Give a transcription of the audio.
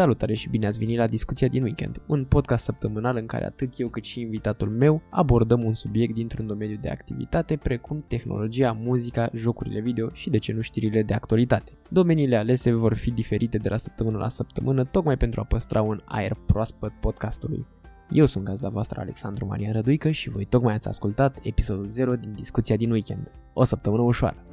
Salutare și bine ați venit la Discuția din weekend, un podcast săptămânal în care atât eu cât și invitatul meu abordăm un subiect dintr-un domeniu de activitate precum tehnologia, muzica, jocurile video și de ce nu știrile de actualitate. Domeniile alese vor fi diferite de la săptămână la săptămână tocmai pentru a păstra un aer proaspăt podcastului. Eu sunt gazda voastră Alexandru Marian Răduică și voi tocmai ați ascultat episodul 0 din Discuția din weekend. O săptămână ușoară!